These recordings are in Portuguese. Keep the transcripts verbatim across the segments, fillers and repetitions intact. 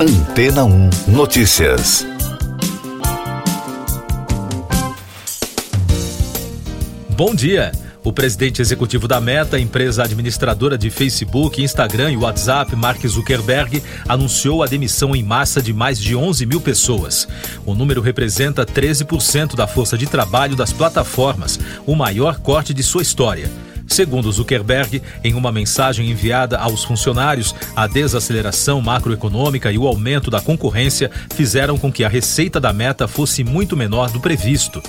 Antena um Notícias. Bom dia. O presidente executivo da Meta, empresa administradora de Facebook, Instagram e WhatsApp, Mark Zuckerberg, anunciou a demissão em massa de mais de onze mil pessoas. O número representa treze por cento da força de trabalho das plataformas, o maior corte de sua história. Segundo Zuckerberg, em uma mensagem enviada aos funcionários, a desaceleração macroeconômica e o aumento da concorrência fizeram com que a receita da Meta fosse muito menor do previsto.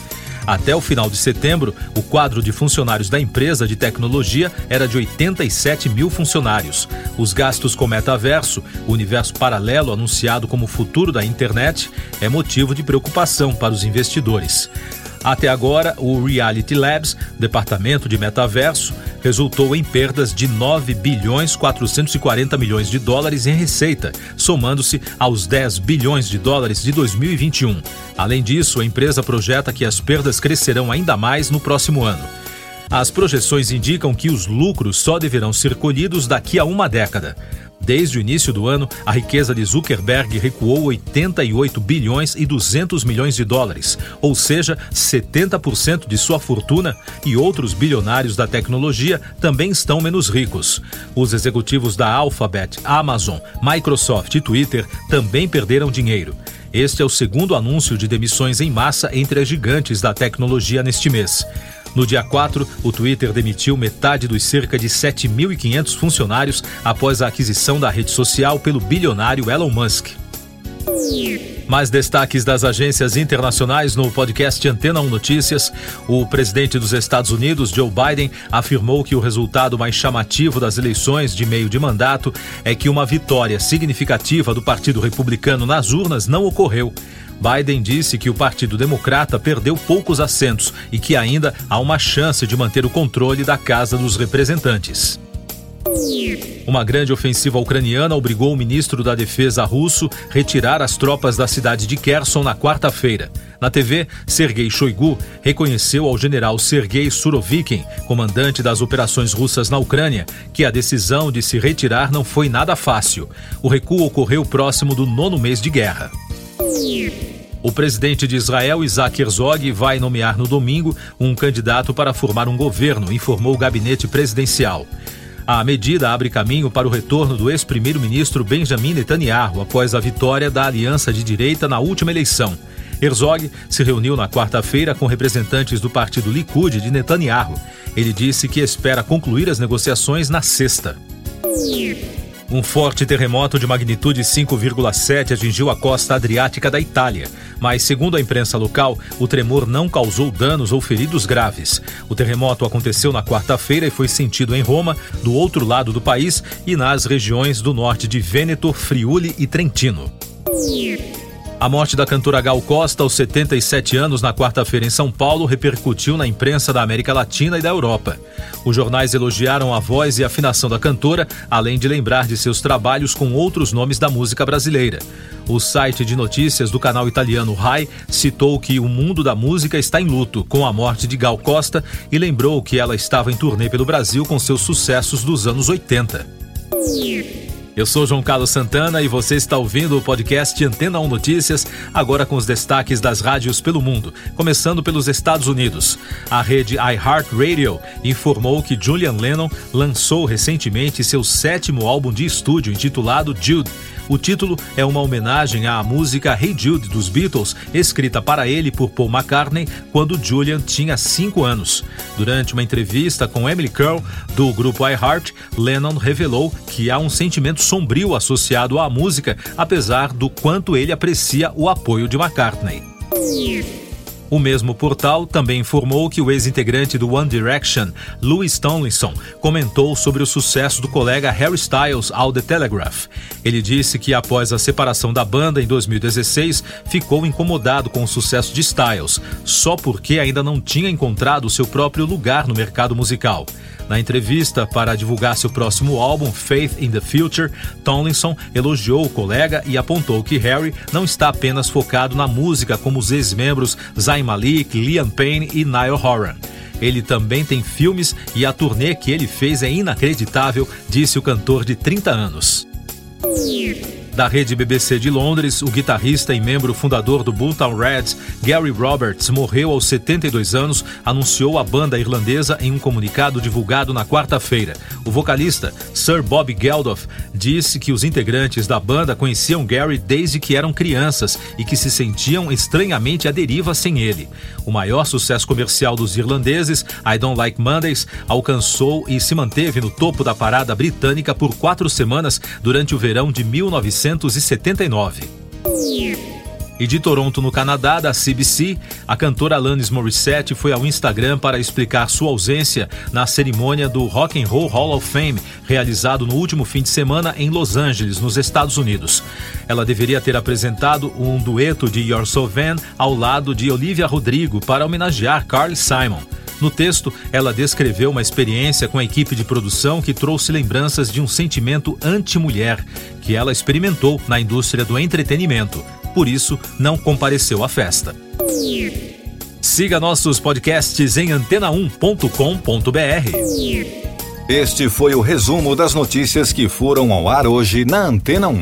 Até o final de setembro, o quadro de funcionários da empresa de tecnologia era de oitenta e sete mil funcionários. Os gastos com metaverso, o universo paralelo anunciado como o futuro da internet, é motivo de preocupação para os investidores. Até agora, o Reality Labs, departamento de metaverso, resultou em perdas de nove bilhões quatrocentos e quarenta milhões de dólares em receita, somando-se aos dez bilhões de dólares de dois mil e vinte e um. Além disso, a empresa projeta que as perdas crescerão ainda mais no próximo ano. As projeções indicam que os lucros só deverão ser colhidos daqui a uma década. Desde o início do ano, a riqueza de Zuckerberg recuou oitenta e oito bilhões e duzentos milhões de dólares, ou seja, setenta por cento de sua fortuna, e outros bilionários da tecnologia também estão menos ricos. Os executivos da Alphabet, Amazon, Microsoft e Twitter também perderam dinheiro. Este é o segundo anúncio de demissões em massa entre as gigantes da tecnologia neste mês. No dia quatro, o Twitter demitiu metade dos cerca de sete mil e quinhentos funcionários após a aquisição da rede social pelo bilionário Elon Musk. Mais destaques das agências internacionais no podcast Antena um Notícias. O presidente dos Estados Unidos, Joe Biden, afirmou que o resultado mais chamativo das eleições de meio de mandato é que uma vitória significativa do Partido Republicano nas urnas não ocorreu. Biden disse que o Partido Democrata perdeu poucos assentos e que ainda há uma chance de manter o controle da Casa dos Representantes. Uma grande ofensiva ucraniana obrigou o ministro da Defesa russo a retirar as tropas da cidade de Kherson na quarta-feira. Na T V, Sergei Shoigu reconheceu ao general Sergei Surovikin, comandante das operações russas na Ucrânia, que a decisão de se retirar não foi nada fácil. O recuo ocorreu próximo do nono mês de guerra. O presidente de Israel, Isaac Herzog, vai nomear no domingo um candidato para formar um governo, informou o gabinete presidencial. A medida abre caminho para o retorno do ex-primeiro-ministro Benjamin Netanyahu após a vitória da aliança de direita na última eleição. Herzog se reuniu na quarta-feira com representantes do partido Likud de Netanyahu. Ele disse que espera concluir as negociações na sexta. Um forte terremoto de magnitude cinco vírgula sete atingiu a costa adriática da Itália, mas, segundo a imprensa local, o tremor não causou danos ou feridos graves. O terremoto aconteceu na quarta-feira e foi sentido em Roma, do outro lado do país, e nas regiões do norte de Vêneto, Friuli e Trentino. A morte da cantora Gal Costa, aos setenta e sete anos, na quarta-feira em São Paulo, repercutiu na imprensa da América Latina e da Europa. Os jornais elogiaram a voz e a afinação da cantora, além de lembrar de seus trabalhos com outros nomes da música brasileira. O site de notícias do canal italiano Rai citou que o mundo da música está em luto com a morte de Gal Costa e lembrou que ela estava em turnê pelo Brasil com seus sucessos dos anos oitenta. Eu sou João Carlos Santana e você está ouvindo o podcast Antena um Notícias, agora com os destaques das rádios pelo mundo, começando pelos Estados Unidos. A rede iHeartRadio informou que Julian Lennon lançou recentemente seu sétimo álbum de estúdio, intitulado Jude. O título é uma homenagem à música Hey Jude dos Beatles, escrita para ele por Paul McCartney quando Julian tinha cinco anos. Durante uma entrevista com Emily Curl, do grupo iHeart, Lennon revelou que há um sentimento sombrio associado à música, apesar do quanto ele aprecia o apoio de McCartney. O mesmo portal também informou que o ex-integrante do One Direction, Louis Tomlinson, comentou sobre o sucesso do colega Harry Styles ao The Telegraph. Ele disse que após a separação da banda em dois mil e dezesseis, ficou incomodado com o sucesso de Styles, só porque ainda não tinha encontrado seu próprio lugar no mercado musical. Na entrevista para divulgar seu próximo álbum, Faith in the Future, Tomlinson elogiou o colega e apontou que Harry não está apenas focado na música como os ex-membros Zayn Malik, Liam Payne e Niall Horan. Ele também tem filmes e a turnê que ele fez é inacreditável, disse o cantor de trinta anos. Da rede B B C de Londres, o guitarrista e membro fundador do Bulltown Reds, Gary Roberts, morreu aos setenta e dois anos, anunciou a banda irlandesa em um comunicado divulgado na quarta-feira. O vocalista, Sir Bob Geldof, disse que os integrantes da banda conheciam Gary desde que eram crianças e que se sentiam estranhamente à deriva sem ele. O maior sucesso comercial dos irlandeses, I Don't Like Mondays, alcançou e se manteve no topo da parada britânica por quatro semanas durante o verão de mil novecentos e setenta e nove. E de Toronto, no Canadá, da C B C, a cantora Alanis Morissette foi ao Instagram para explicar sua ausência na cerimônia do Rock and Roll Hall of Fame, realizado no último fim de semana em Los Angeles, nos Estados Unidos. Ela deveria ter apresentado um dueto de You're So Vain ao lado de Olivia Rodrigo para homenagear Carly Simon. No texto, ela descreveu uma experiência com a equipe de produção que trouxe lembranças de um sentimento anti-mulher que ela experimentou na indústria do entretenimento. Por isso, não compareceu à festa. Siga nossos podcasts em antena um ponto com ponto br. Este foi o resumo das notícias que foram ao ar hoje na Antena um.